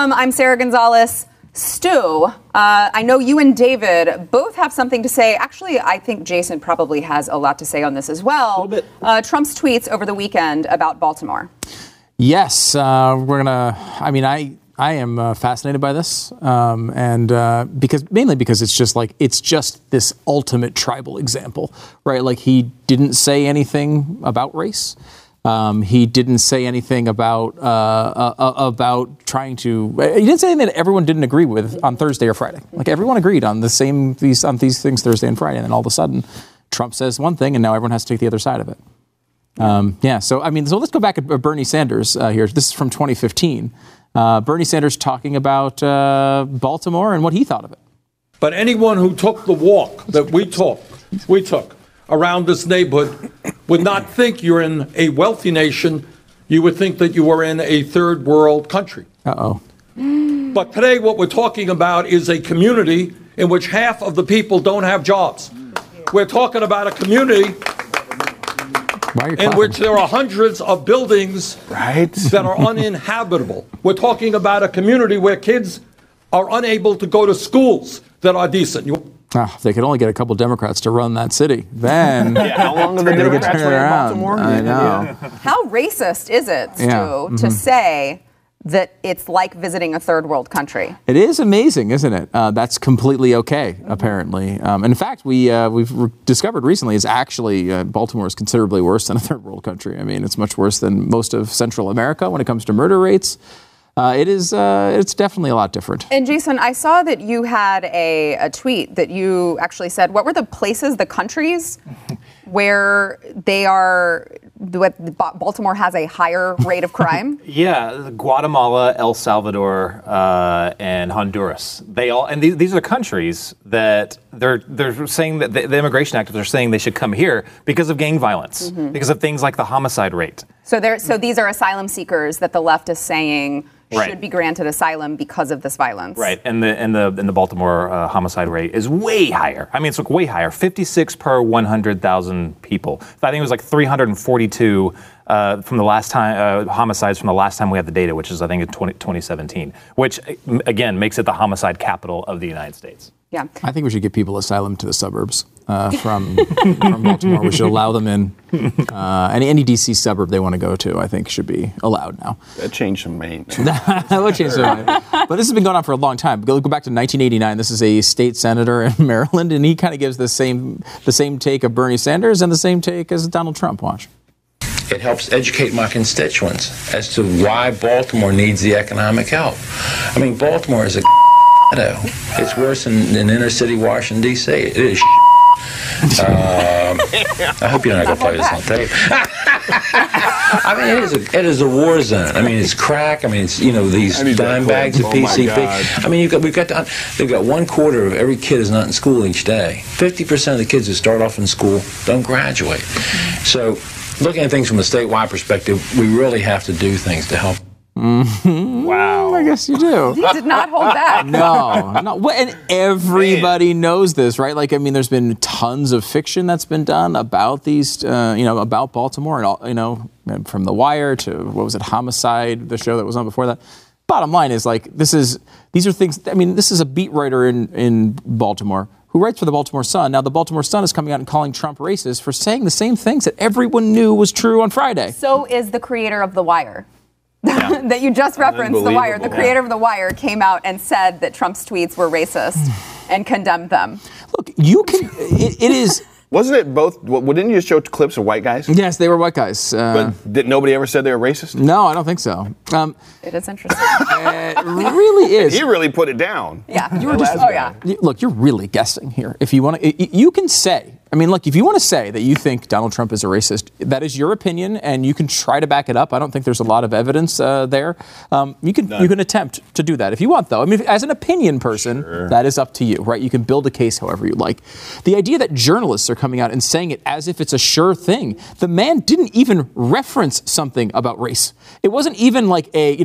Welcome. I'm Sarah Gonzalez. Stu, I know you and David both have something to say. Actually, I think Jason probably has a lot to say on this as well. A little bit. Trump's tweets over the weekend about Baltimore. Yes, we're going to... I am fascinated by this, because it's just like this ultimate tribal example, right? Like, he didn't say anything about race. He didn't say anything about trying to. He didn't say anything that everyone didn't agree with on Thursday or Friday. Like, everyone agreed on these things Thursday and Friday, and then all of a sudden, Trump says one thing, and now everyone has to take the other side of it. So let's go back at Bernie Sanders here. This is from 2015. Bernie Sanders talking about Baltimore and what he thought of it. But anyone who took the walk that we took around this neighborhood would not think you're in a wealthy nation. You would think that you were in a third world country. Uh-oh. But today what we're talking about is a community in which half of the people don't have jobs. We're talking about a community in which there are hundreds of buildings that are uninhabitable. We're talking about a community where kids are unable to go to schools that are decent. If they could only get a couple Democrats to run that city, then how long are the Democrats turn around? I know. How racist is it, Stu, to say that it's like visiting a third world country? It is amazing, isn't it? That's completely okay, apparently. In fact, we've discovered recently is actually Baltimore is considerably worse than a third world country. I mean, it's much worse than most of Central America when it comes to murder rates. It's definitely a lot different. And Jason, I saw that you had a tweet that you actually said, what were the places, the countries where Baltimore has a higher rate of crime? Yeah, Guatemala, El Salvador, and Honduras. These are countries that they're saying that the immigration activists are saying they should come here because of gang violence, because of things like the homicide rate. So these are asylum seekers that the left is saying should be granted asylum because of this violence. Right, and the Baltimore homicide rate is way higher. I mean, it's like way higher, 56 per 100,000 people. I think it was like 342 from the last time homicides from the last time we had the data, which is I think in 2017, which again makes it the homicide capital of the United States. Yeah, I think we should give people asylum to the suburbs from Baltimore. We should allow them in. Any D.C. suburb they want to go to, I think, should be allowed now. That changed the main. That would change the main. But this has been going on for a long time. Go back to 1989. This is a state senator in Maryland, and he kind of gives the same take of Bernie Sanders and the same take as Donald Trump. Watch. It helps educate my constituents as to why Baltimore needs the economic help. I mean, Baltimore is a... It's worse than inner city Washington, D.C. It is. I hope you're not going to play this on tape. I mean, it is a war zone. I mean, it's crack. I mean, it's, you know, these dime bags of PCP. I mean, they've got 1/4 of every kid is not in school each day. 50% of the kids who start off in school don't graduate. So, looking at things from a statewide perspective, we really have to do things to help. Mm-hmm. Wow. I guess you do. He did not hold back. No. And everybody knows this, right? Like, I mean, there's been tons of fiction that's been done about these, about Baltimore and all, from The Wire to, what was it, Homicide, the show that was on before that. Bottom line is, like, these are things, I mean, this is a beat writer in Baltimore who writes for The Baltimore Sun. Now, The Baltimore Sun is coming out and calling Trump racist for saying the same things that everyone knew was true on Friday. So is the creator of The Wire. Yeah. That you just referenced, The Wire. The creator of The Wire came out and said that Trump's tweets were racist and condemned them. Look, you can... It is... Wasn't it both... Didn't you just show clips of white guys? Yes, they were white guys. But nobody ever said they were racist? No, I don't think so. It is interesting. It really is. He really put it down. Yeah. You were just... Look, you're really guessing here. If you want to... You can say... I mean, look, if you want to say that you think Donald Trump is a racist, that is your opinion, and you can try to back it up. I don't think there's a lot of evidence there. You can attempt to do that if you want, though. I mean, as an opinion person, that is up to you, right? You can build a case however you like. The idea that journalists are coming out and saying it as if it's a sure thing. The man didn't even reference something about race. It wasn't even like a,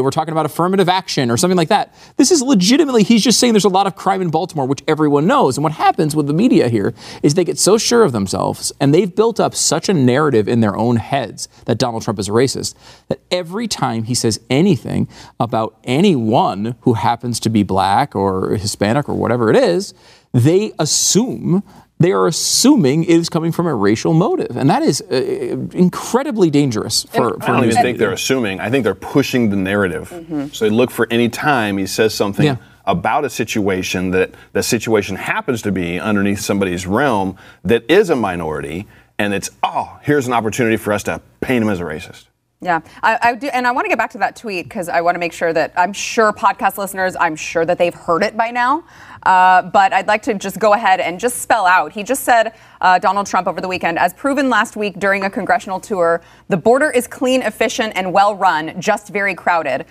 we're talking about affirmative action or something like that. This is legitimately, he's just saying there's a lot of crime in Baltimore, which everyone knows. And what happens with the media here is they get so sure of themselves, and they've built up such a narrative in their own heads that Donald Trump is a racist, that every time he says anything about anyone who happens to be black or Hispanic or whatever it is, they assume, they are assuming it is coming from a racial motive. And that is incredibly dangerous. I don't even think they're assuming. I think they're pushing the narrative. Mm-hmm. So they look for any time he says something about a situation that the situation happens to be underneath somebody's realm that is a minority, and it's, oh, here's an opportunity for us to paint him as a racist. Yeah, I do, and I want to get back to that tweet because I want to make sure that I'm sure podcast listeners, I'm sure that they've heard it by now. But I'd like to just go ahead and just spell out. He just said, Donald Trump over the weekend, as proven last week during a congressional tour, the border is clean, efficient, and well run, just very crowded.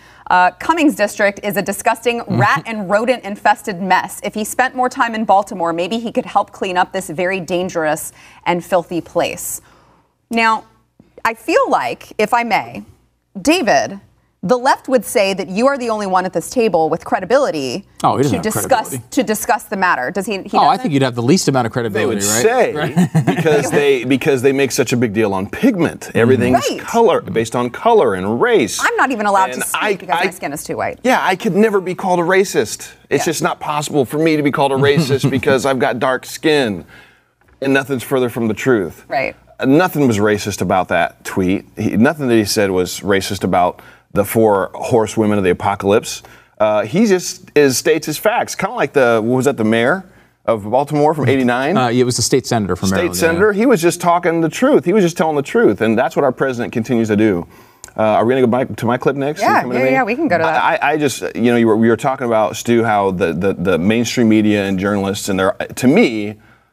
Cummings district is a disgusting rat and rodent infested mess. If he spent more time in Baltimore, maybe he could help clean up this very dangerous and filthy place. Now, I feel like, if I may, David, the left would say that you are the only one at this table with credibility to discuss the matter. Does he I think you'd have the least amount of credibility, right? They would say, because they make such a big deal on pigment. Everything's color, based on color and race. I'm not even allowed to speak because my skin is too white. Yeah, I could never be called a racist. It's just not possible for me to be called a racist because I've got dark skin. And nothing's further from the truth. Right. Nothing was racist about that tweet. Nothing that he said was racist about the four horsewomen of the apocalypse. He just states his facts, kind of like the mayor of Baltimore from '89? It was the state senator from Maryland. State senator. Yeah. He was just talking the truth. He was just telling the truth, and that's what our president continues to do. Are we going to go back to my clip next? Yeah, we can go to that. I just, we were talking about, Stu, how the mainstream media and journalists, and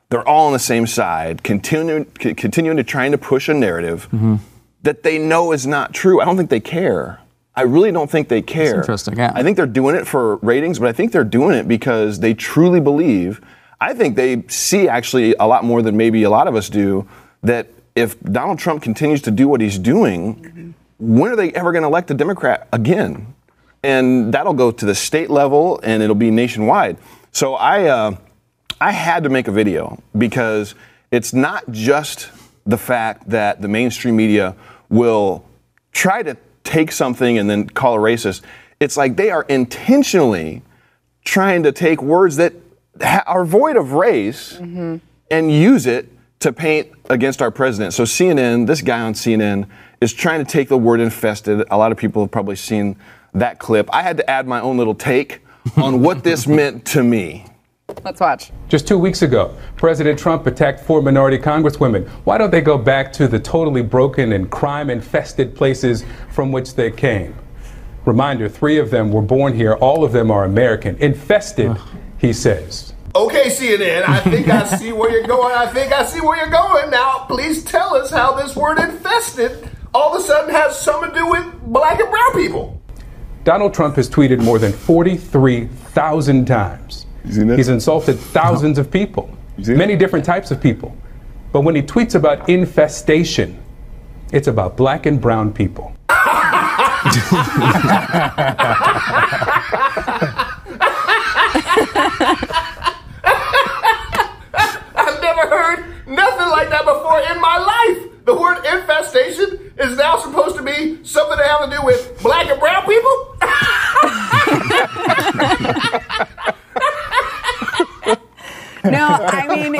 they're all on the same side, continuing to trying to push a narrative that they know is not true. I don't think they care. I really don't think they care. That's interesting, yeah. I think they're doing it for ratings, but I think they're doing it because they truly believe. I think they see actually a lot more than maybe a lot of us do, that if Donald Trump continues to do what he's doing, when are they ever going to elect a Democrat again? And that'll go to the state level, and it'll be nationwide. So I had to make a video because it's not just the fact that the mainstream media will try to take something and then call it racist. It's like they are intentionally trying to take words that are void of race and use it to paint against our president. So CNN, this guy on CNN, is trying to take the word infested. A lot of people have probably seen that clip. I had to add my own little take on what this meant to me. Let's watch. Just 2 weeks ago, President Trump attacked four minority congresswomen. Why don't they go back to the totally broken and crime-infested places from which they came? Reminder, three of them were born here. All of them are American. Infested, he says. Okay, CNN, I think I see where you're going. I think I see where you're going. Now, please tell us how this word infested all of a sudden has something to do with black and brown people. Donald Trump has tweeted more than 43,000 times. He's insulted thousands of people, many different types of people. But when he tweets about infestation, it's about black and brown people. I've never heard nothing like that before in my life. The word infestation is now supposed to be something to have to do with black and brown people? No, I mean,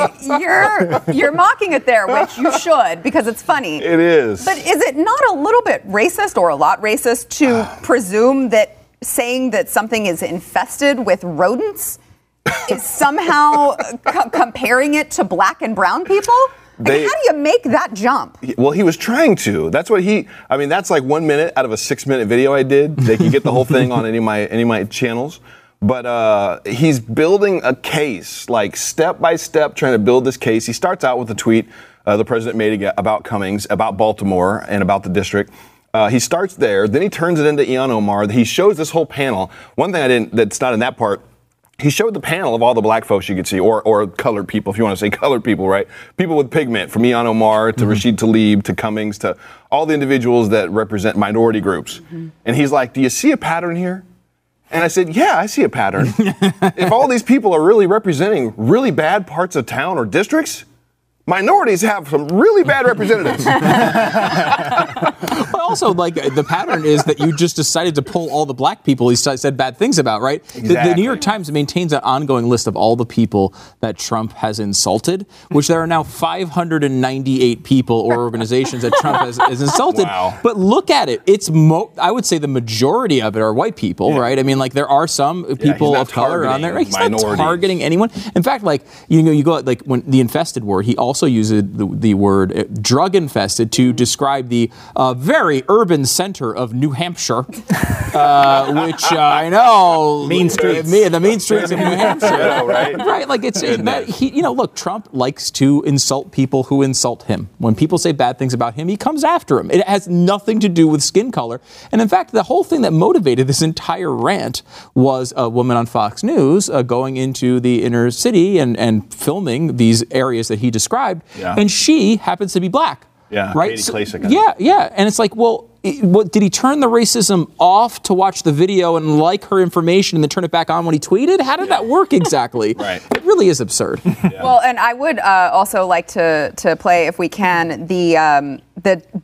you're mocking it there, which you should, because it's funny. It is. But is it not a little bit racist or a lot racist to presume that saying that something is infested with rodents is somehow comparing it to black and brown people? How do you make that jump? Well, he was trying to. That's what that's like 1 minute out of a 6-minute video I did. They can get the whole thing on any of my channels. But he's building a case, like step by step, trying to build this case. He starts out with a tweet the president made about Cummings, about Baltimore, and about the district. He starts there. Then he turns it into Elhan Omar. He shows this whole panel. One thing that's not in that part, he showed the panel of all the black folks you could see, or colored people, if you want to say colored people, right? People with pigment, from Elhan Omar to Rashid Tlaib to Cummings to all the individuals that represent minority groups. And he's like, do you see a pattern here? And I said, yeah, I see a pattern. If all these people are really representing really bad parts of town or districts, minorities have some really bad representatives. But also, like, the pattern is that you just decided to pull all the black people he said bad things about, right? Exactly. The New York Times maintains an ongoing list of all the people that Trump has insulted, which there are now 598 people or organizations that Trump has insulted. Wow. But look at it. It's I would say the majority of it are white people, yeah. right? I mean, like, there are some people of color on there. Right? He's not targeting anyone. In fact, like, you know, you go, like, when the infested word, he also used the word drug-infested to describe the very urban center of New Hampshire, which I know mean streets, the mean streets of New Hampshire, right? Like it's that he, you know, look, Trump likes to insult people who insult him. When people say bad things about him, he comes after him. It has nothing to do with skin color, and in fact, the whole thing that motivated this entire rant was a woman on Fox News going into the inner city and filming these areas that he described. Yeah. And she happens to be black. Yeah, right. So, yeah. And it's like, well, what did he turn the racism off to watch the video and like her information and then turn it back on when he tweeted? How did that work exactly? Right. It really is absurd. Yeah. Well, and I would also like to play, if we can, the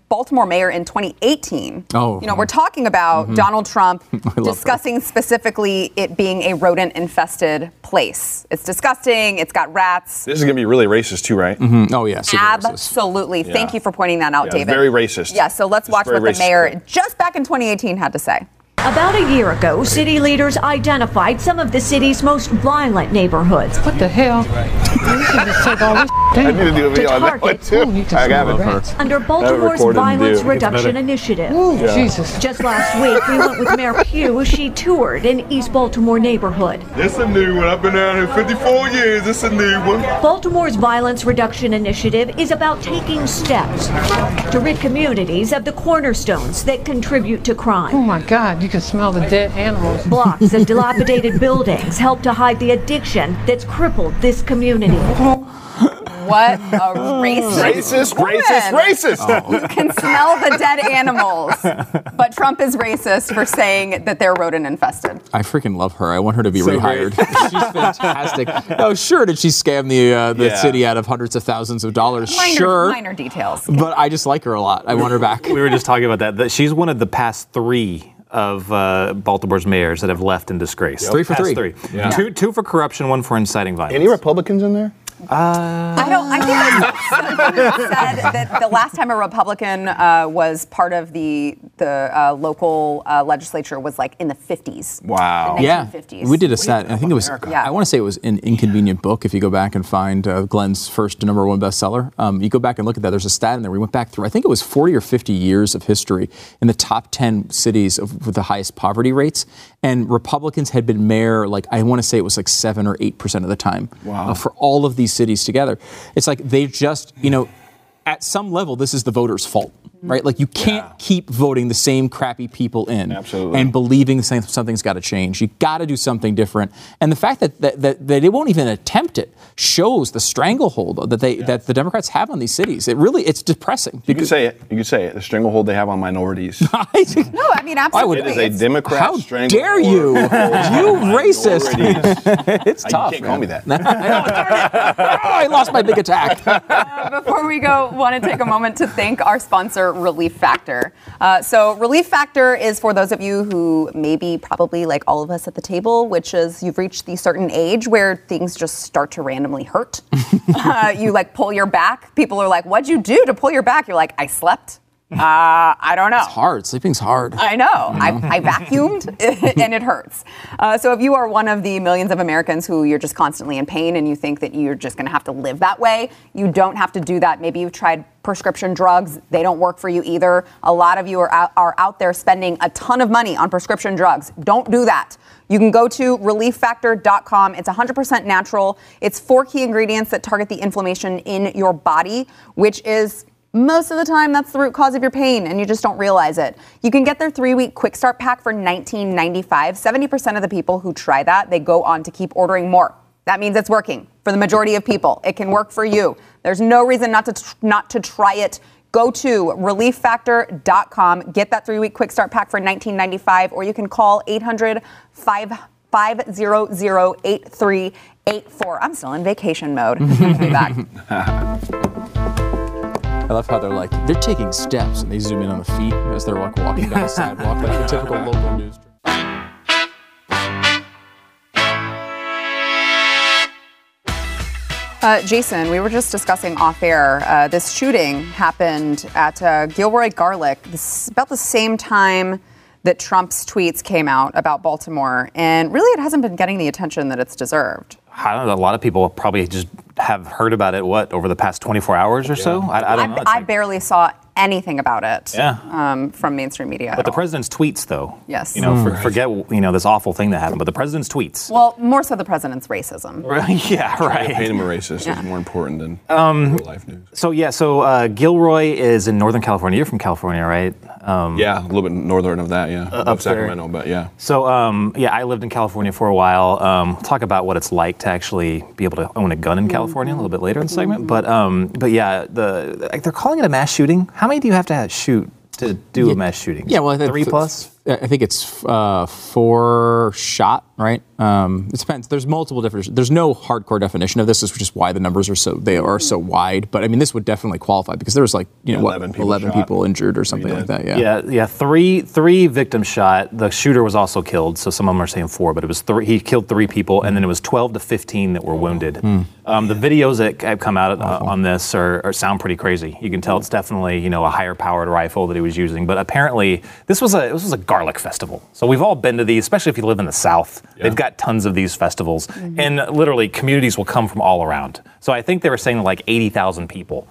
Baltimore mayor in 2018. Oh, you know, we're talking about Donald Trump discussing specifically it being a rodent-infested place. It's disgusting. It's got rats. This is going to be really racist too, right? Mm-hmm. Oh, yes. Yeah, absolutely. Yeah. Thank you for pointing that out, David. Very racist. Yeah. So let's watch what the mayor just back in 2018 had to say. About a year ago, city leaders identified some of the city's most violent neighborhoods. What the hell? I need to do a video on that one, too. Under Baltimore's Violence Reduction Initiative. Ooh, yeah. Jesus. Just last week, we went with Mayor Pugh as she toured an East Baltimore neighborhood. This is a new one. I've been out here 54 years. This is a new one. Baltimore's Violence Reduction Initiative is about taking steps to rid communities of the cornerstones that contribute to crime. Oh, my God. You can smell the dead animals. Blocks of dilapidated buildings help to hide the addiction that's crippled this community. What a racist. You can smell the dead animals. But Trump is racist for saying that they're rodent infested. I freaking love her. I want her to be rehired. She's fantastic. Oh, sure, did she scam the city out of hundreds of thousands of dollars? Minor details. But I just like her a lot. I want her back. We were just talking about that. She's one of the past three of Baltimore's mayors that have left in disgrace. Yep. Three for three. Yeah. Two for corruption, one for inciting violence. Any Republicans in there? I think said that the last time a Republican was part of the local legislature was like in the 50s. Wow. The 1950s. We did a stat. I think it was. Yeah. I want to say it was an Inconvenient Book. If you go back and find Glenn's first number one bestseller, you go back and look at that. There's a stat in there. We went back through. I think it was 40 or 50 years of history in the top 10 cities with the highest poverty rates, and Republicans had been mayor. Like I want to say it was like 7 or 8% of the time. Wow. For all of these cities together. It's like they just, you know, at some level, this is the voters' fault, right? Like you can't keep voting the same crappy people in. Absolutely. And believing something's got to change. You got to do something different. And the fact that they won't even attempt it shows the stranglehold that that the Democrats have on these cities. It really, it's depressing. You can say it. The stranglehold they have on minorities. No, I mean, absolutely. It is a Democrat stranglehold. How dare you? You racist. It's tough. You can't call me that. I lost my big attack. Before we go, want to take a moment to thank our sponsor, Relief Factor. So Relief Factor is for those of you who maybe probably like all of us at the table, which is you've reached the certain age where things just start to randomly hurt. You like pull your back. People are like, what'd you do to pull your back? You're like, I slept. I don't know. It's hard. Sleeping's hard. I know. I vacuumed and it hurts. So if you are one of the millions of Americans who you're just constantly in pain and you think that you're just going to have to live that way, you don't have to do that. Maybe you've tried prescription drugs. They don't work for you either. A lot of you are out there spending a ton of money on prescription drugs. Don't do that. You can go to relieffactor.com. It's 100% natural. It's 4 key ingredients that target the inflammation in your body, which is most of the time, that's the root cause of your pain, and you just don't realize it. You can get their 3-week quick start pack for $19.95. 70% of the people who try that, they go on to keep ordering more. That means it's working for the majority of people. It can work for you. There's no reason not to try it. Go to relieffactor.com. Get that 3-week quick start pack for $19.95, or you can call 800-500. 500-8384. I'm still in vacation mode. I'll be back. I love how they're like, they're taking steps, and they zoom in on the feet as they're like walking down the sidewalk, like the typical local news. Jason, we were just discussing off-air. This shooting happened at Gilroy Garlic about the same time that Trump's tweets came out about Baltimore. And really, it hasn't been getting the attention that it's deserved. I don't know. A lot of people probably just have heard about it, over the past 24 hours or so? I don't know. I barely saw anything about it from mainstream media. But the president's tweets, though. Yes. Forget this awful thing that happened, but the president's tweets. Well, more so the president's racism. Right. Yeah, right. Paint him a racist is more important than real life news. So Gilroy is in Northern California. You're from California, right? Yeah, a little bit northern of that, yeah. Up Sacramento, but yeah. So, I lived in California for a while. We'll talk about what it's like to actually be able to own a gun in California a little bit later in the segment. But yeah, they're calling it a mass shooting. How many do you have to shoot to do a mass shooting? Yeah, well, I think 3+? I think it's 4 shot, right? It depends. There's multiple different. There's no hardcore definition of this, which is why the numbers are so wide. But I mean, this would definitely qualify because there was 11 people injured or something like that. Yeah. Three victims shot. The shooter was also killed. So some of them are saying 4, but it was 3. He killed 3 people, and then it was 12 to 15 that were wounded. The videos that have come out on this sound pretty crazy. You can tell it's definitely a higher powered rifle that he was using. But apparently this was a garlic festival. So we've all been to these, especially if you live in the South. Yeah. They've got tons of these festivals. And literally communities will come from all around. So I think they were saying 80,000 people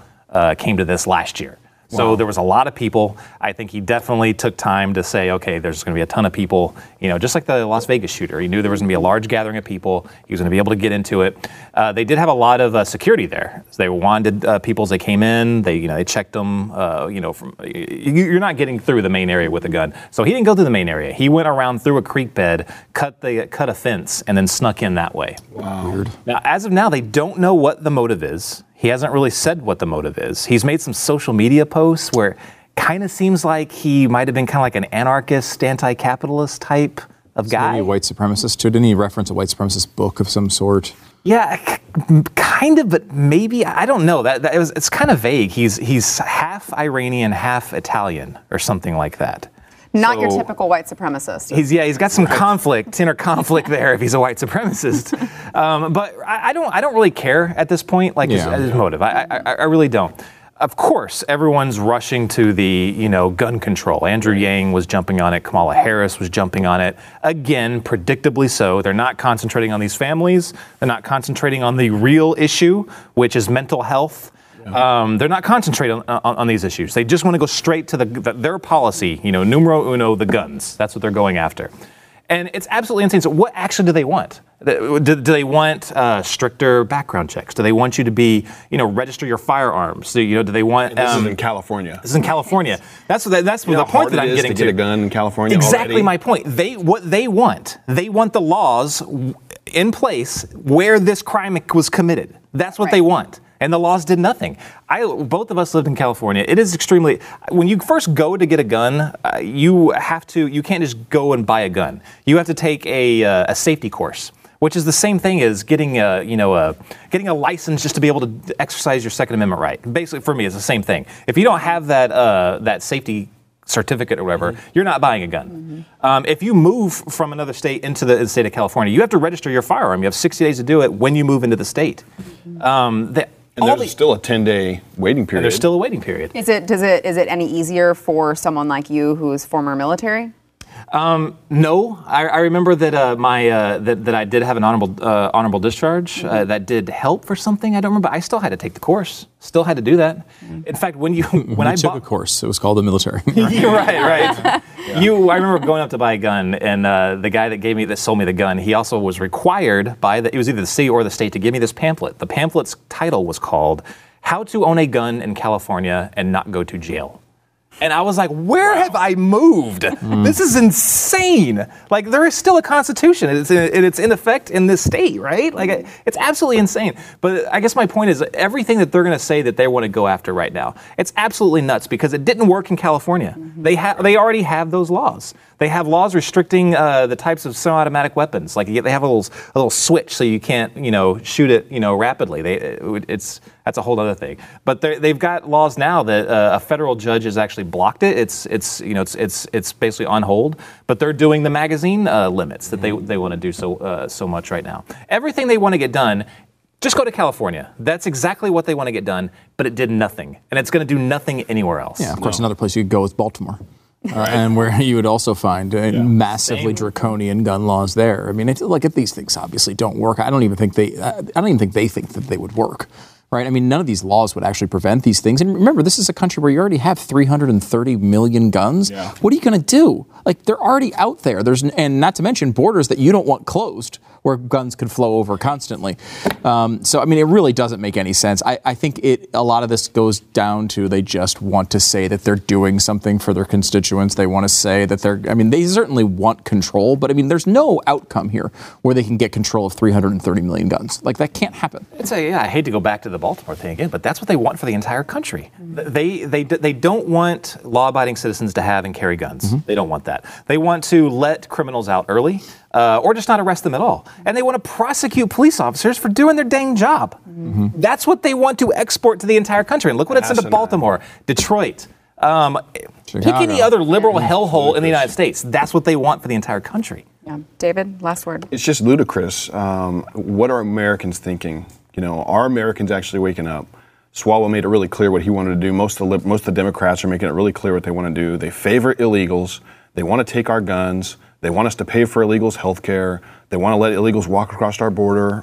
came to this last year. Wow. So there was a lot of people. I think he definitely took time to say, okay, there's going to be a ton of people, just like the Las Vegas shooter. He knew there was going to be a large gathering of people. He was going to be able to get into it. They did have a lot of security there. So they wanted people as they came in. They, they checked them. You're not getting through the main area with a gun. So he didn't go through the main area. He went around through a creek bed, cut a fence, and then snuck in that way. Wow. Weird. Now, as of now, they don't know what the motive is. He hasn't really said what the motive is. He's made some social media posts where it kind of seems like he might have been kind of like an anarchist, anti-capitalist type of guy. Maybe a white supremacist too. Didn't he reference a white supremacist book of some sort? Yeah, kind of, but maybe, I don't know. It's kind of vague. He's half Iranian, half Italian, or something like that. Not your typical white supremacist. He's got some inner conflict there if he's a white supremacist. But I don't really care at this point, his motive. I really don't. Of course, everyone's rushing to the, gun control. Andrew Yang was jumping on it. Kamala Harris was jumping on it. Again, predictably so. They're not concentrating on these families. They're not concentrating on the real issue, which is mental health. They're not concentrating on these issues. They just want to go straight to their policy, numero uno, the guns. That's what they're going after. And it's absolutely insane. So what actually do they want? Do they want stricter background checks? Do they want you to be, register your firearms? Do they want? This is in California. This is in California. That's the point that I'm getting to. Get a gun in California. Exactly already? My point. They want the laws in place where this crime was committed. That's what they want. And the laws did nothing. Both of us lived in California. It is extremely. When you first go to get a gun, you can't just go and buy a gun. You have to take a safety course, which is the same thing as getting a license just to be able to exercise your Second Amendment right. Basically, for me, it's the same thing. If you don't have that safety certificate or whatever, you're not buying a gun. If you move from another state into the state of California, you have to register your firearm. You have 60 days to do it when you move into the state. And there's still a 10-day waiting period. Is it any easier for someone like you who is former military? No. I remember that that I did have an honorable discharge. That did help for something. I don't remember. I still had to take the course. Still had to do that. In fact, when I took a course, it was called the military. Right. Yeah. I remember going up to buy a gun, and the guy that sold me the gun, he also was required it was either the city or the state to give me this pamphlet. The pamphlet's title was called "How to Own a Gun in California and Not Go to Jail." And I was like, where have I moved? This is insane. Like, there is still a constitution. It's in effect in this state, right? Like, it's absolutely insane. But I guess my point is everything that they're going to say that they want to go after right now, it's absolutely nuts because it didn't work in California. Mm-hmm. They already have those laws. They have laws restricting the types of semi-automatic weapons. Like, they have a little switch so you can't, shoot it, rapidly. That's a whole other thing. But they've got laws now that a federal judge has actually blocked it. It's basically on hold. But they're doing the magazine limits that they want to do so much right now. Everything they want to get done. Just go to California. That's exactly what they want to get done. But it did nothing, and it's going to do nothing anywhere else. Yeah, of course, another place you could go is Baltimore. And where you would also find massively draconian gun laws there. I mean, if these things obviously don't work, I don't even think they would work, right? I mean, none of these laws would actually prevent these things. And remember, this is a country where you already have 330 million guns. Yeah. What are you going to do? Like, they're already out there. And not to mention borders that you don't want closed, where guns could flow over constantly. It really doesn't make any sense. I think a lot of this goes down to they just want to say that they're doing something for their constituents. They want to say that they certainly want control, but there's no outcome here where they can get control of 330 million guns. Like, that can't happen. I hate to go back to the Baltimore thing again, but that's what they want for the entire country. Mm-hmm. They don't want law-abiding citizens to have and carry guns. Mm-hmm. They don't want that. They want to let criminals out early. Or just not arrest them at all. And they want to prosecute police officers for doing their dang job. Mm-hmm. That's what they want to export to the entire country. And look what it's into Baltimore, Detroit, Chicago. Pick any other liberal hellhole in the United States. That's what they want for the entire country. Yeah. David, last word. It's just ludicrous. What are Americans thinking? Are Americans actually waking up? Swalwell made it really clear what he wanted to do. Most of the Democrats are making it really clear what they want to do. They favor illegals. They want to take our guns. They want us to pay for illegals' health care. They want to let illegals walk across our border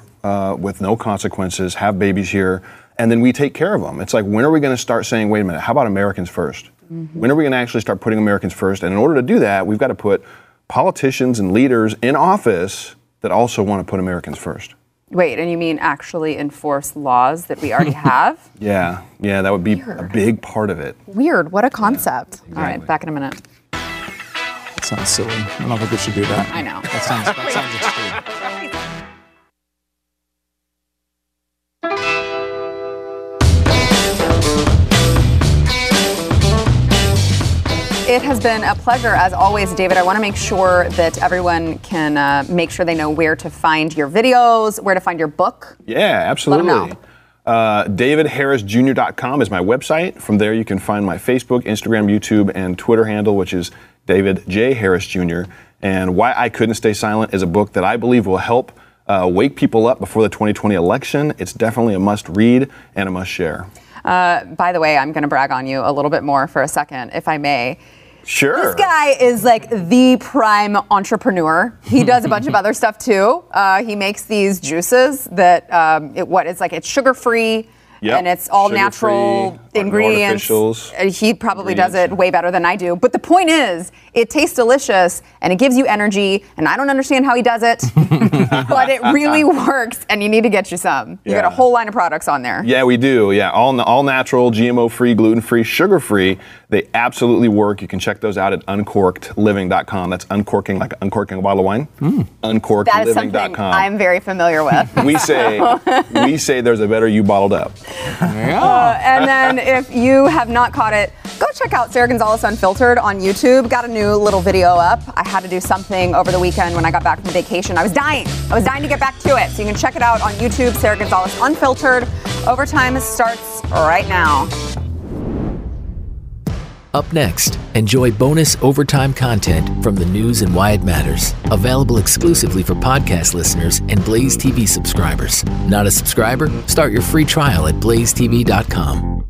with no consequences, have babies here, and then we take care of them. It's like, when are we going to start saying, wait a minute, how about Americans first? Mm-hmm. When are we going to actually start putting Americans first? And in order to do that, we've got to put politicians and leaders in office that also want to put Americans first. Wait, and you mean actually enforce laws that we already have? Yeah, that would be a big part of it. Weird, what a concept. Yeah, exactly. All right, back in a minute. That sounds silly. I don't think we should do that. I know. That sounds extreme. It has been a pleasure, as always, David. I want to make sure that everyone can make sure they know where to find your videos, where to find your book. Yeah, absolutely. Let them know. DavidHarrisJr.com is my website. From there, you can find my Facebook, Instagram, YouTube, and Twitter handle, which is David J. Harris Jr. And Why I Couldn't Stay Silent is a book that I believe will help wake people up before the 2020 election. It's definitely a must-read and a must-share. By the way, I'm going to brag on you a little bit more for a second, if I may. Sure. This guy is like the prime entrepreneur. He does a bunch of other stuff too. He makes these juices that it's sugar-free. Yep. And it's all natural ingredients. He probably does it way better than I do. But the point is, it tastes delicious, and it gives you energy, and I don't understand how he does it, but it really works, and you need to get you some. Yeah. You got a whole line of products on there. Yeah, we do. Yeah, all natural, GMO-free, gluten-free, sugar-free. They absolutely work. You can check those out at uncorkedliving.com. That's uncorking, like uncorking a bottle of wine. Mm. Uncorkedliving.com. That is something I'm very familiar with. we say there's a better you bottled up. Yeah. And then if you have not caught it, go check out Sarah Gonzalez Unfiltered on YouTube. Got a new little video up. I had to do something over the weekend when I got back from vacation. I was dying to get back to it. So you can check it out on YouTube, Sarah Gonzalez Unfiltered. Overtime starts right now. Up next, enjoy bonus overtime content from the news and why it matters. Available exclusively for podcast listeners and Blaze TV subscribers. Not a subscriber? Start your free trial at blazetv.com.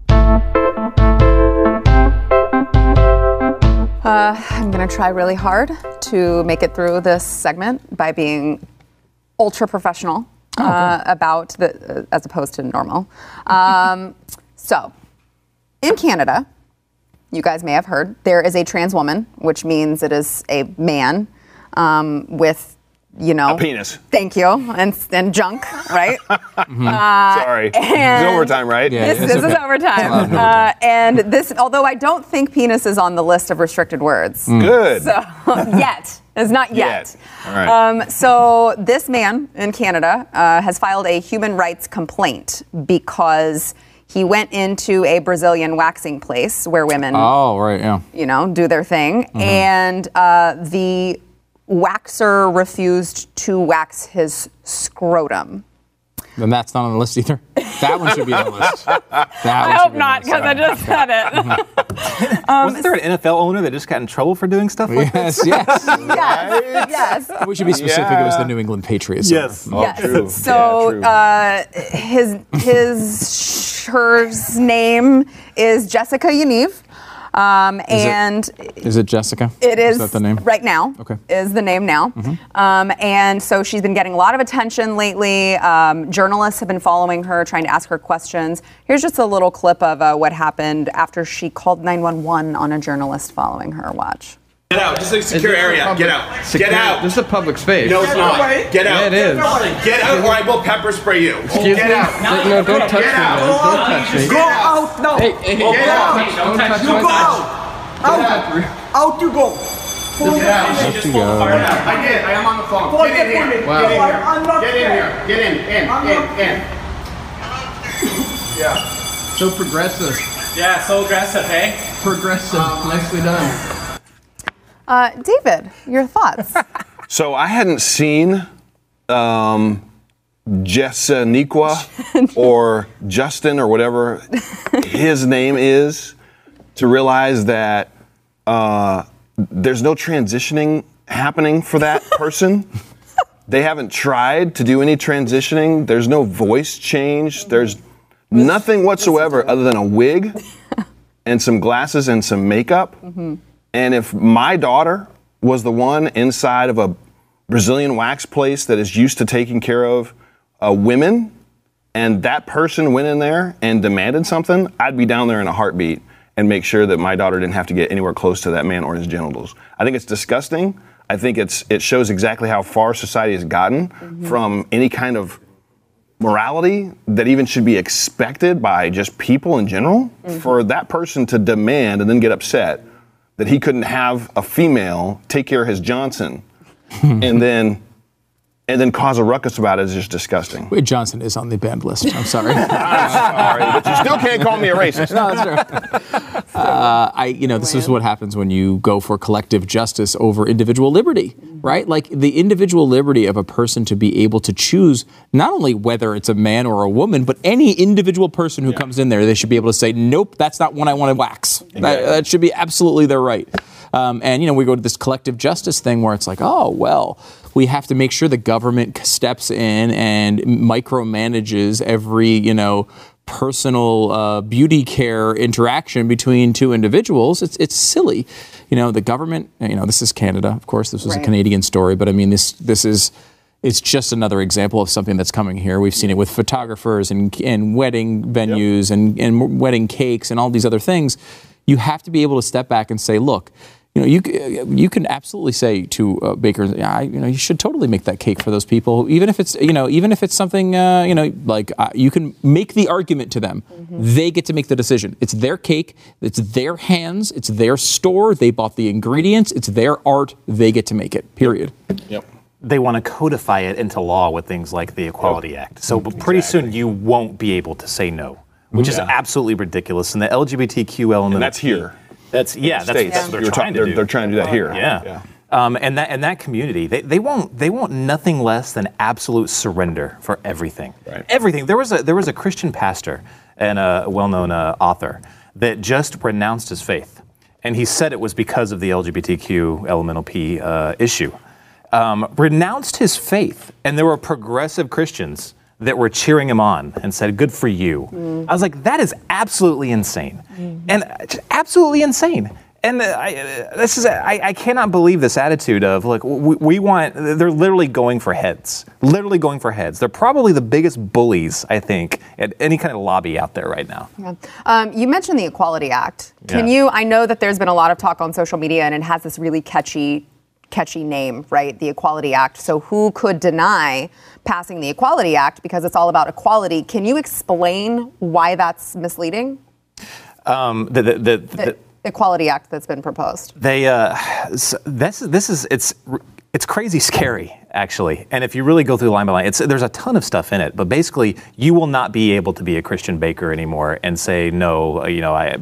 I'm going to try really hard to make it through this segment by being ultra professional about the, as opposed to normal. So, in Canada... You guys may have heard, there is a trans woman, which means it is a man with you know. A penis. Thank you. And junk, right? Mm-hmm. Sorry. It's overtime, right? Yeah, this is overtime. And this, although I don't think penis is on the list of restricted words. Mm. Good. So, yet. It's not yet. All right. So this man in Canada has filed a human rights complaint because he went into a Brazilian waxing place where women, you know, do their thing, mm-hmm. and the waxer refused to wax his scrotum. Then that's not on the list either. That one should be on the list. I hope not, because I just said it. Wasn't there an NFL owner that just got in trouble for doing stuff like this? Yes. Yes. We should be specific. Yeah. It was the New England Patriots. Yes. Oh, yes. True. So her name is Jessica Yaniv. Is it Jessica? It is. Is that the name? Right now. Okay. Is the name now. Mm-hmm. And so she's been getting a lot of attention lately. Journalists have been following her, trying to ask her questions. Here's just a little clip of what happened after she called 911 on a journalist following her. Watch. Get out. Just a secure area. Get out. Secure. Get out. This is a public space. No, it's not. Get out. Yeah, it is. Get out or I will pepper spray you. Excuse me. Out. No, don't touch me, man. Don't touch me. Go out. No. Hey, get out. Don't touch me. Go out. Out you go. Out you go. I did. I am on the phone. Get in here. Get in here. Get in. Yeah. So progressive. Yeah, so aggressive, hey? Progressive. Nicely done. David, your thoughts? So I hadn't seen Jessaniqua or Justin or whatever his name is to realize that there's no transitioning happening for that person. They haven't tried to do any transitioning. There's no voice change. There's nothing whatsoever other than a wig and some glasses and some makeup. Mm-hmm. And if my daughter was the one inside of a Brazilian wax place that is used to taking care of women, and that person went in there and demanded something, I'd be down there in a heartbeat and make sure that my daughter didn't have to get anywhere close to that man or his genitals. I think it's disgusting. I think it shows exactly how far society has gotten mm-hmm. from any kind of morality that even should be expected by just people in general mm-hmm. for that person to demand and then get upset that he couldn't have a female take care of his Johnson and then cause a ruckus about it is just disgusting. Wait, Johnson is on the banned list. I'm sorry. But you still can't call me a racist. No, that's true. This is what happens when you go for collective justice over individual liberty, right? Like the individual liberty of a person to be able to choose not only whether it's a man or a woman, but any individual person who comes in there, they should be able to say, nope, that's not one I want to wax. Exactly. That should be absolutely their right. We go to this collective justice thing where it's like, oh, well, we have to make sure the government steps in and micromanages every, personal beauty care interaction between two individuals. It's silly. The government, this is Canada, of course, this was a Canadian story, but I mean, this is, it's just another example of something that's coming here. We've seen it with photographers and wedding venues and wedding cakes and all these other things. You have to be able to step back and say, look, you can absolutely say to a baker, you should totally make that cake for those people, even if it's something, you can make the argument to them. Mm-hmm. They get to make the decision. It's their cake. It's their hands. It's their store. They bought the ingredients. It's their art. They get to make it, period. Yep. They want to codify it into law with things like the Equality Act. So pretty soon you won't be able to say no, which is absolutely ridiculous. And the LGBTQ element. And that's here. That's what they're trying to do that here. Yeah. And that community, they want nothing less than absolute surrender for everything. Right. Everything. There was a Christian pastor and a well-known author that just renounced his faith, and he said it was because of the LGBTQ elemental P issue. Renounced his faith, and there were progressive Christians that were cheering him on and said, good for you. Mm. I was like, that is absolutely insane. Mm. And absolutely insane. And I cannot believe this attitude of, like, they're literally going for heads. Literally going for heads. They're probably the biggest bullies, I think, at any kind of lobby out there right now. Yeah. You mentioned the Equality Act. Can you, I know that there's been a lot of talk on social media and it has this really catchy catchy name, right? The Equality Act. So who could deny passing the Equality Act because it's all about equality? Can you explain why that's misleading? The Equality Act that's been proposed. It's crazy scary, actually. And if you really go through line by line, there's a ton of stuff in it. But basically, you will not be able to be a Christian baker anymore and say, no,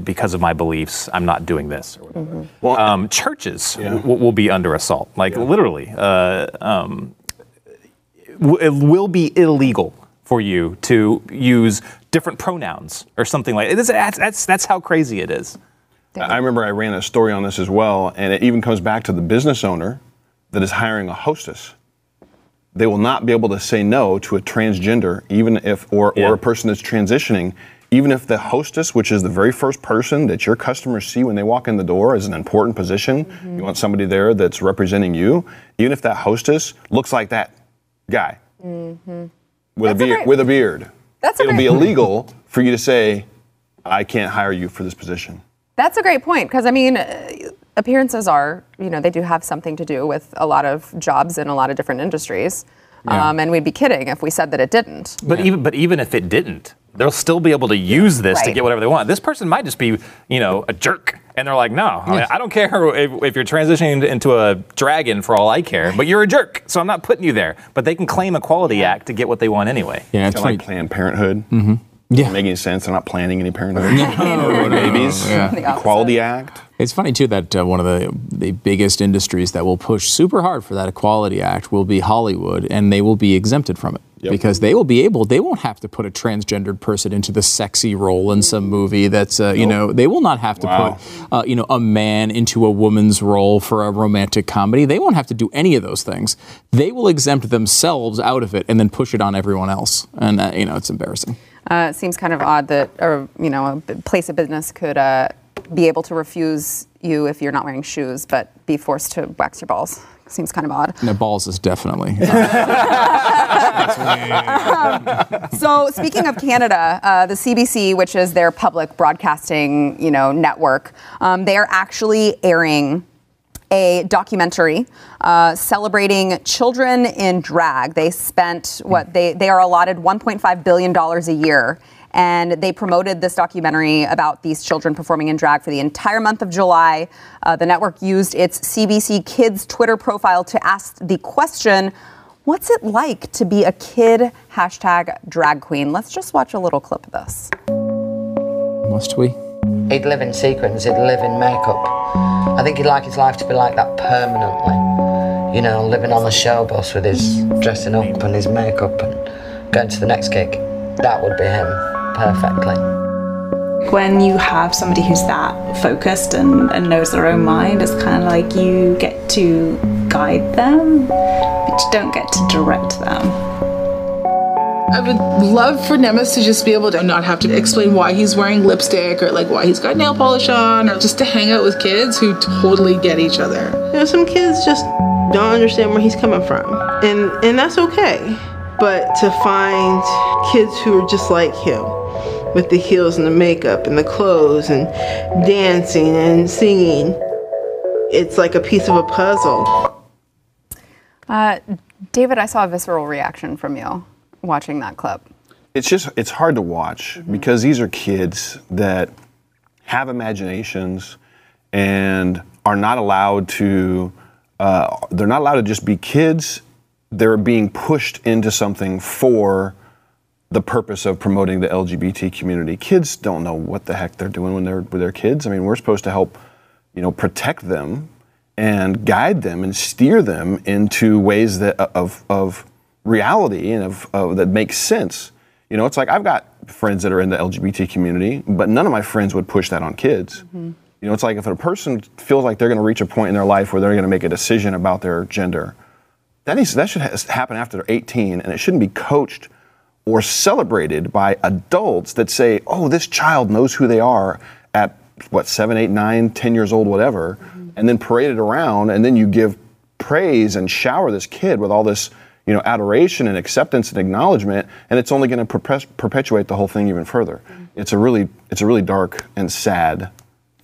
because of my beliefs, I'm not doing this. Or whatever. Mm-hmm. Well, churches will be under assault, literally. It will be illegal for you to use different pronouns or something like that. That's how crazy it is. I remember I ran a story on this as well, and it even comes back to the business owner that is hiring a hostess. They will not be able to say no to a transgender, or a person that's transitioning, even if the hostess, which is the very first person that your customers see when they walk in the door, is an important position. Mm-hmm. You want somebody there that's representing you, even if that hostess looks like that guy mm-hmm. With a beard. It'll be illegal for you to say, I can't hire you for this position. That's a great point, because, appearances are, they do have something to do with a lot of jobs in a lot of different industries. Yeah. And we'd be kidding if we said that it didn't. But even if it didn't, they'll still be able to use this to get whatever they want. This person might just be, a jerk. And they're like, no, I don't care if you're transitioning into a dragon for all I care, but you're a jerk, so I'm not putting you there. But they can claim Equality Act to get what they want anyway. Yeah, it's like Planned Parenthood. Mm-hmm. Yeah. Doesn't make any sense. They're not planning any parenthood. No, babies. Yeah. Equality Act. It's funny, too, that one of the biggest industries that will push super hard for that Equality Act will be Hollywood, and they will be exempted from it. Yep. Because they won't have to put a transgendered person into the sexy role in some movie that's, they will not have to put, a man into a woman's role for a romantic comedy. They won't have to do any of those things. They will exempt themselves out of it and then push it on everyone else. And, it's embarrassing. It seems kind of odd that, a place of business could be able to refuse you if you're not wearing shoes, but be forced to wax your balls. Seems kind of odd. No, balls is definitely. So speaking of Canada, the CBC, which is their public broadcasting, network, they are actually airing a documentary celebrating children in drag. They spent they are allotted $1.5 billion a year, and they promoted this documentary about these children performing in drag for the entire month of July. The network used its CBC Kids Twitter profile to ask the question, what's it like to be a kid? #drag queen. Let's just watch a little clip of this. Must we? He'd live in sequins, he'd live in makeup. I think he'd like his life to be like that permanently. Living on the show bus with his dressing up and his makeup and going to the next gig. That would be him, perfectly. When you have somebody who's that focused and knows their own mind, it's kind of like you get to guide them, but you don't get to direct them. I would love for Nemes to just be able to not have to explain why he's wearing lipstick or why he's got nail polish on, or just to hang out with kids who totally get each other. Some kids just don't understand where he's coming from, and that's okay. But to find kids who are just like him, with the heels and the makeup and the clothes and dancing and singing, it's like a piece of a puzzle. David, I saw a visceral reaction from you watching that clip. It's hard to watch mm-hmm. because these are kids that have imaginations and are not allowed to, they're not allowed to just be kids. They're being pushed into something for the purpose of promoting the LGBT community. Kids don't know what the heck they're doing when they're with their kids. I mean, we're supposed to help, protect them and guide them and steer them into ways that of reality and of that makes sense. It's like I've got friends that are in the LGBT community, but none of my friends would push that on kids. Mm-hmm. It's like if a person feels like they're going to reach a point in their life where they're going to make a decision about their gender, that should happen after they're 18, and it shouldn't be coached or celebrated by adults that say, oh, this child knows who they are at 7, 8, 9, 10 years old, whatever, mm-hmm. and then parade it around, and then you give praise and shower this kid with all this adoration and acceptance and acknowledgement, and it's only going to perpetuate the whole thing even further. It's a really dark and sad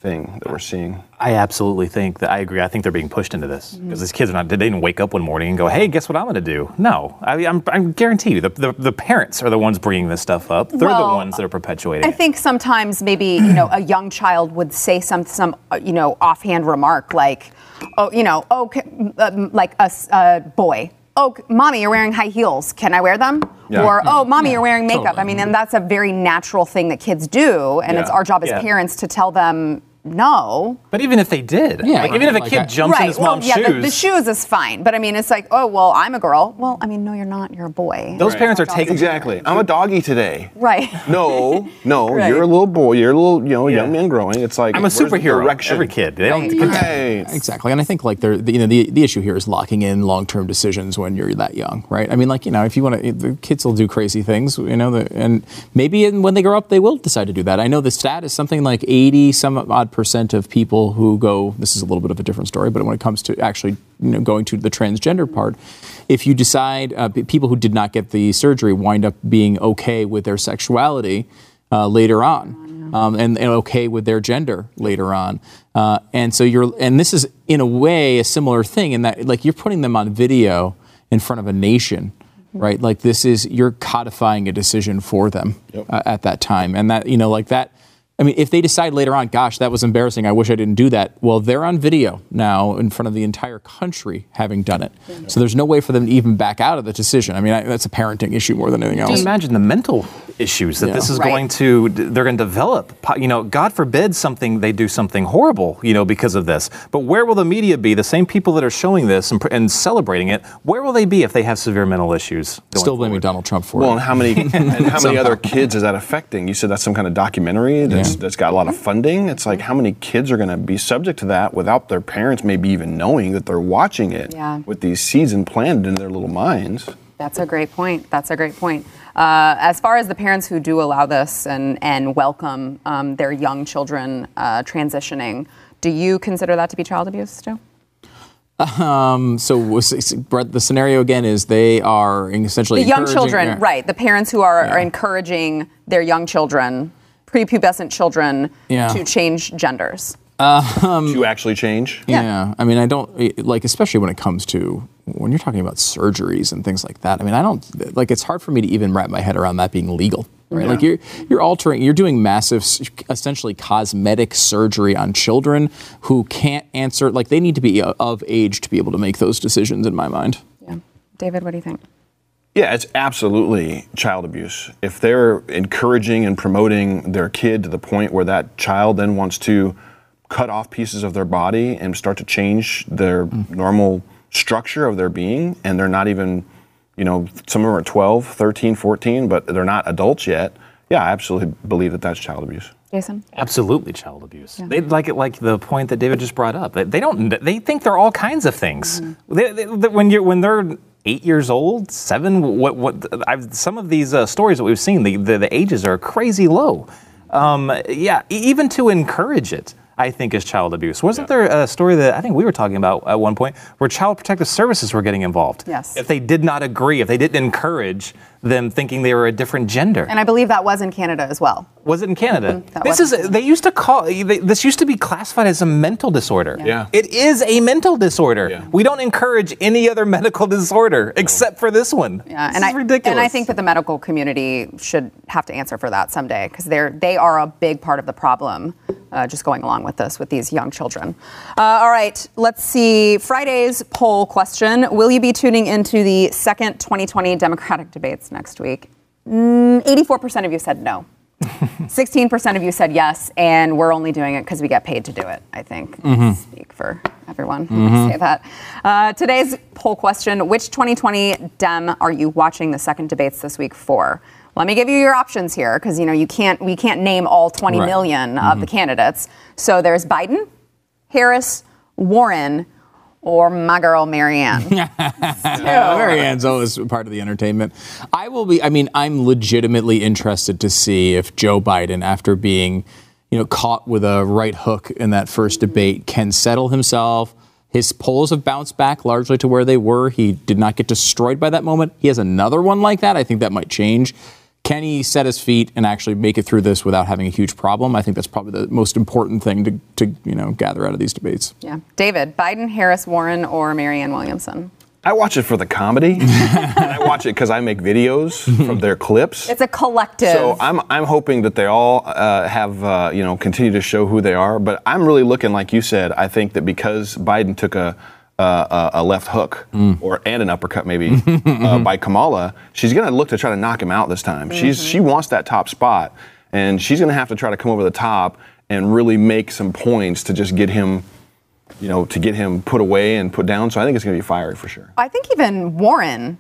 thing that we're seeing. I absolutely think that I agree. I think they're being pushed into this because these kids are not. They didn't wake up one morning and go, "Hey, guess what I'm going to do?" No, I'm guarantee you the parents are the ones bringing this stuff up. They're the ones that are perpetuating. I think sometimes maybe a young child would say some offhand remark like, like a boy. Oh, mommy, you're wearing high heels. Can I wear them? Yeah. Or, oh, mommy, you're wearing makeup. Totally. I mean, and that's a very natural thing that kids do. And it's our job as parents to tell them no. But even if they did, even if a kid jumps in his mom's shoes. The shoes is fine. But I mean, it's like, oh, well, I'm a girl. Well, I mean, no, you're not. You're a boy. Those parents are taking. Exactly. I'm a doggy today. Right. No, you're a little boy. You're a little, young man growing. It's like, I'm a superhero. Every kid. They don't. Right. Exactly. And I think like the issue here is locking in long-term decisions when you're that young, right? I mean, like, if you want to, the kids will do crazy things, and maybe when they grow up, they will decide to do that. I know the stat is something like 80 some odd % of people who go, this is a little bit of a different story, but when it comes to actually going to the transgender part, if you decide people who did not get the surgery wind up being okay with their sexuality later on, and okay with their gender later on, and so this is in a way a similar thing in that like you're putting them on video in front of a nation. Right, like this is, you're codifying a decision for them at that time, and that I mean, if they decide later on, gosh, that was embarrassing, I wish I didn't do that. Well, they're on video now in front of the entire country having done it. Yeah. So there's no way for them to even back out of the decision. I mean, that's a parenting issue more than anything else. Just imagine the mental issues that this is going to, they're going to develop. God forbid they do something horrible, because of this. But where will the media be? The same people that are showing this and celebrating it, where will they be if they have severe mental issues? Still blaming Donald Trump for it. Well, and how many other kids is that affecting? You said that's some kind of documentary that's got a lot of funding. It's like how many kids are going to be subject to that without their parents maybe even knowing that they're watching it with these seeds implanted in their little minds. That's a great point. As far as the parents who do allow this and welcome their young children transitioning, do you consider that to be child abuse too? So the scenario again is they are essentially the young children, right? The parents who are encouraging their young children, prepubescent children, to change genders. To actually change? Yeah. I mean, I don't, especially when it comes to, when you're talking about surgeries and things like that, I mean, I don't, it's hard for me to even wrap my head around that being legal, right? Yeah. Like, you're altering, you're doing massive, essentially cosmetic surgery on children who can't answer, they need to be of age to be able to make those decisions in my mind. Yeah. David, what do you think? Yeah, it's absolutely child abuse. If they're encouraging and promoting their kid to the point where that child then wants to cut off pieces of their body and start to change their normal structure of their being, and they're not even, some of them are 12, 13, 14, but they're not adults yet, I absolutely believe that that's child abuse. Jason? Absolutely child abuse. Yeah. They like the point that David just brought up. They think they're all kinds of things. Mm-hmm. When they're 8 years old, seven. Some of these stories that we've seen, the ages are crazy low. Even to encourage it, I think is child abuse. Wasn't there a story that I think we were talking about at one point where Child Protective Services were getting involved? Yes. If they did not agree, if they didn't encourage them thinking they were a different gender. And I believe that was in Canada as well. Was it in Canada? This used to be classified as a mental disorder. Yeah. It is a mental disorder. Yeah. We don't encourage any other medical disorder except for this one. Yeah, this is ridiculous. And I think that the medical community should have to answer for that someday because they are a big part of the problem. Just going along with this, with these young children. All right, let's see. Friday's poll question: will you be tuning into the second 2020 Democratic debates next week? 84% of you said no. 16% of you said yes, and we're only doing it because we get paid to do it, I think. Mm-hmm. Speak for everyone who can say that. Today's poll question, which 2020 Dem are you watching the second debates this week for? Let me give you your options here because, we can't name all 20 million of the candidates. So there's Biden, Harris, Warren, or my girl, Marianne. Marianne's always part of the entertainment. I'm legitimately interested to see if Joe Biden, after being, caught with a right hook in that first debate, can settle himself. His polls have bounced back largely to where they were. He did not get destroyed by that moment. He has another one like that. I think that might change. Can he set his feet and actually make it through this without having a huge problem? I think that's probably the most important thing to gather out of these debates. Yeah. David, Biden, Harris, Warren, or Marianne Williamson? I watch it for the comedy. I watch it because I make videos from their clips. It's a collective. So I'm hoping that they all continue to show who they are. But I'm really looking, like you said, I think that because Biden took a left hook or an uppercut maybe by Kamala, she's going to look to try to knock him out this time. Mm-hmm. She wants that top spot, and she's going to have to try to come over the top and really make some points to just get him, to get him put away and put down. So I think it's going to be fiery for sure. I think even Warren,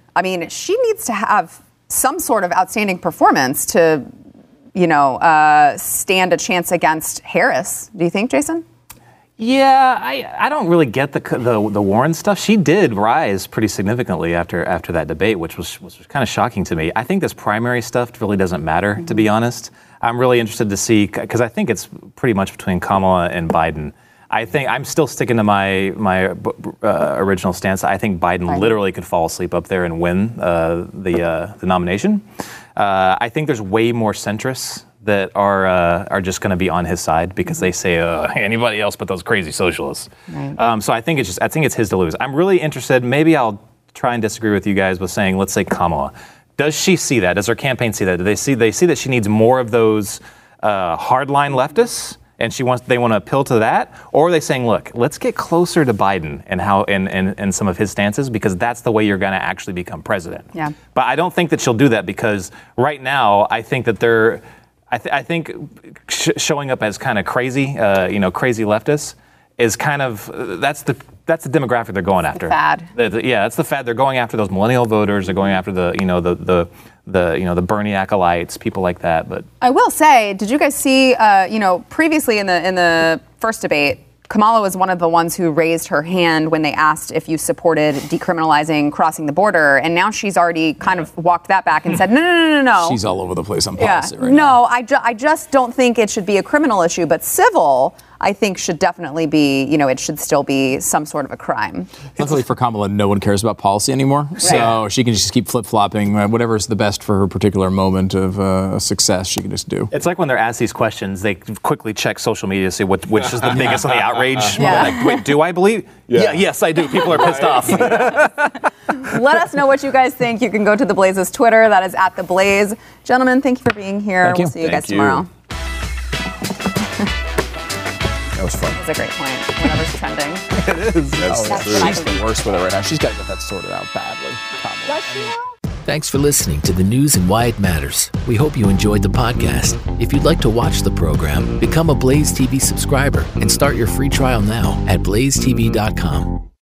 she needs to have some sort of outstanding performance to, stand a chance against Harris. Do you think, Jason? Yeah, I don't really get the Warren stuff. She did rise pretty significantly after that debate, which was kind of shocking to me. I think this primary stuff really doesn't matter, to be honest. I'm really interested to see, because I think it's pretty much between Kamala and Biden. I think I'm still sticking to my original stance. I think Biden literally could fall asleep up there and win the nomination. I think there's way more centrists that are just going to be on his side because they say anybody else but those crazy socialists. Right. So I think it's his to lose. I'm really interested. Maybe I'll try and disagree with you guys with saying, let's say Kamala. Does she see that? Does her campaign see that? Do they see that she needs more of those hardline leftists, and they want to appeal to that? Or are they saying, look, let's get closer to Biden and how and some of his stances, because that's the way you're going to actually become president. Yeah. But I don't think that she'll do that, because right now I think that they're. I think showing up as kind of crazy, crazy leftists is kind of that's the demographic they're going after. Fad. That's the fad. They're going after those millennial voters. They're going after the Bernie acolytes, people like that. But I will say, did you guys see? Previously in the first debate, Kamala was one of the ones who raised her hand when they asked if you supported decriminalizing crossing the border, and now she's already kind of walked that back and said, no. She's all over the place on policy right now. No, I just don't think it should be a criminal issue, but civil, I think, should definitely be, it should still be some sort of a crime. Luckily for Kamala, no one cares about policy anymore, so she can just keep flip-flopping. Whatever is the best for her particular moment of success, she can just do. It's like when they're asked these questions, they quickly check social media to see which is the biggest and the outrage. Like, wait, do I believe? Yeah. Yes, I do. People are pissed off. Let us know what you guys think. You can go to The Blaze's Twitter. That is @TheBlaze. Gentlemen, thank you for being here. We'll see you guys tomorrow. That was fun. That's a great point. Whatever's trending. It is. That's she's the worst with it right now. She's got to get that sorted out badly. Does she know? Thanks for listening to the news and why it matters. We hope you enjoyed the podcast. If you'd like to watch the program, become a Blaze TV subscriber and start your free trial now at blazetv.com.